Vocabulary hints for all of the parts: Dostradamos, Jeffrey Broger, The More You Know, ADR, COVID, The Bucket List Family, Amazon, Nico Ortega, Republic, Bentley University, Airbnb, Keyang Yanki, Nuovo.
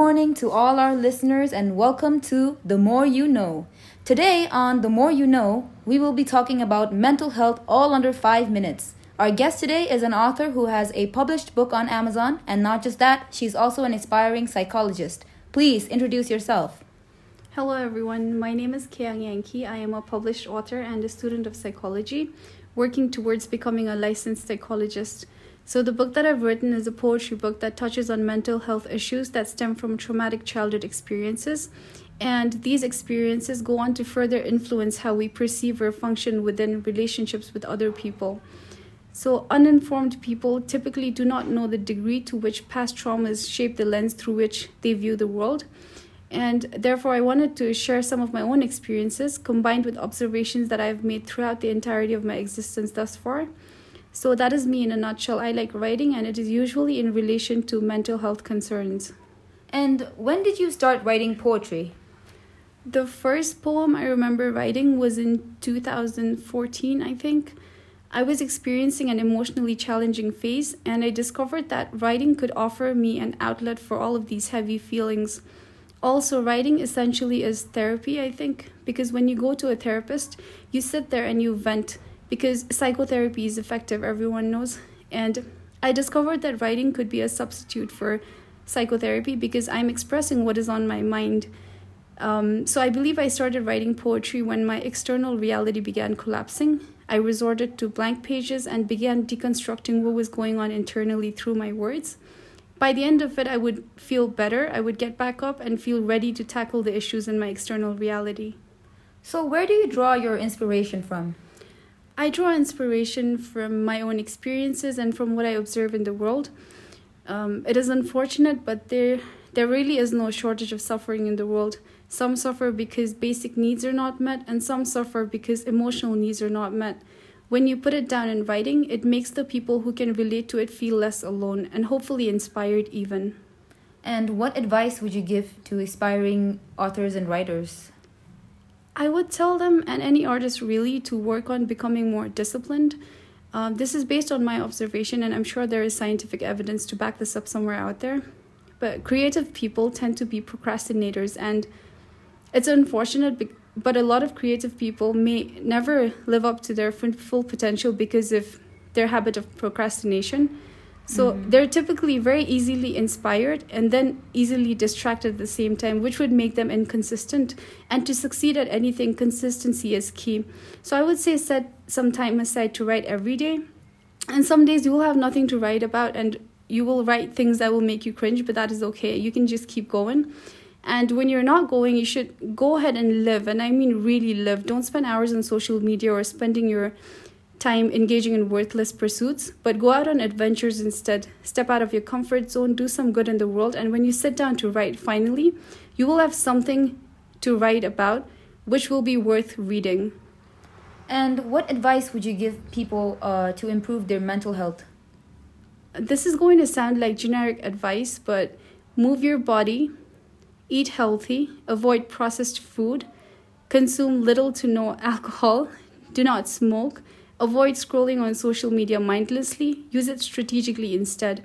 morning to all our listeners and welcome to The More You Know. Today on The More You Know, we will be talking about mental health all under 5 minutes. Our guest today is an author who has a published book on Amazon, and not just that, she's also an aspiring psychologist. Please introduce yourself. Hello everyone, my name is Keyang Yanki. I am a published author and a student of psychology, working towards becoming a licensed psychologist. So the book that I've written is a poetry book that touches on mental health issues that stem from traumatic childhood experiences. And these experiences go on to further influence how we perceive or function within relationships with other people. So uninformed people typically do not know the degree to which past traumas shape the lens through which they view the world. And therefore, I wanted to share some of my own experiences combined with observations that I've made throughout the entirety of my existence thus far. So that is me in a nutshell. I like writing, and it is usually in relation to mental health concerns. And when did you start writing poetry? The first poem I remember writing was in 2014, I think. I was experiencing an emotionally challenging phase, and I discovered that writing could offer me an outlet for all of these heavy feelings. Also, writing essentially is therapy, I think, because when you go to a therapist, you sit there and you vent. Because psychotherapy is effective, everyone knows. And I discovered that writing could be a substitute for psychotherapy because I'm expressing what is on my mind. So I believe I started writing poetry when my external reality began collapsing. I resorted to blank pages and began deconstructing what was going on internally through my words. By the end of it, I would feel better. I would get back up and feel ready to tackle the issues in my external reality. So where do you draw your inspiration from? I draw inspiration from my own experiences and from what I observe in the world. It is unfortunate, but there really is no shortage of suffering in the world. Some suffer because basic needs are not met, and some suffer because emotional needs are not met. When you put it down in writing, it makes the people who can relate to it feel less alone and hopefully inspired even. And what advice would you give to aspiring authors and writers? I would tell them, and any artist really, to work on becoming more disciplined. This is based on my observation, and I'm sure there is scientific evidence to back this up somewhere out there. But creative people tend to be procrastinators, and it's unfortunate, but a lot of creative people may never live up to their full potential because of their habit of procrastination. So they're typically very easily inspired and then easily distracted at the same time, which would make them inconsistent. And to succeed at anything, consistency is key. So I would say set some time aside to write every day. And some days you will have nothing to write about and you will write things that will make you cringe, but that is okay. You can just keep going. And when you're not going, you should go ahead and live. And I mean really live. Don't spend hours on social media or spending your time engaging in worthless pursuits, but go out on adventures instead. Step out of your comfort zone, do some good in the world, and when you sit down to write, finally, you will have something to write about, which will be worth reading. And what advice would you give people to improve their mental health? This is going to sound like generic advice, but move your body, eat healthy, avoid processed food, consume little to no alcohol, do not smoke, avoid scrolling on social media mindlessly. Use it strategically instead.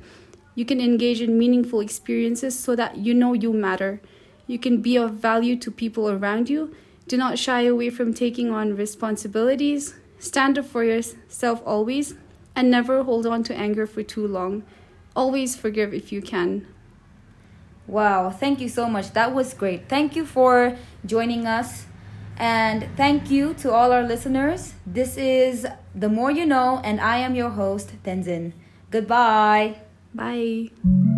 You can engage in meaningful experiences so that you know you matter. You can be of value to people around you. Do not shy away from taking on responsibilities. Stand up for yourself always, and never hold on to anger for too long. Always forgive if you can. Wow, thank you so much. That was great. Thank you for joining us. And thank you to all our listeners. This is The More You Know, and I am your host, Tenzin. Goodbye. Bye.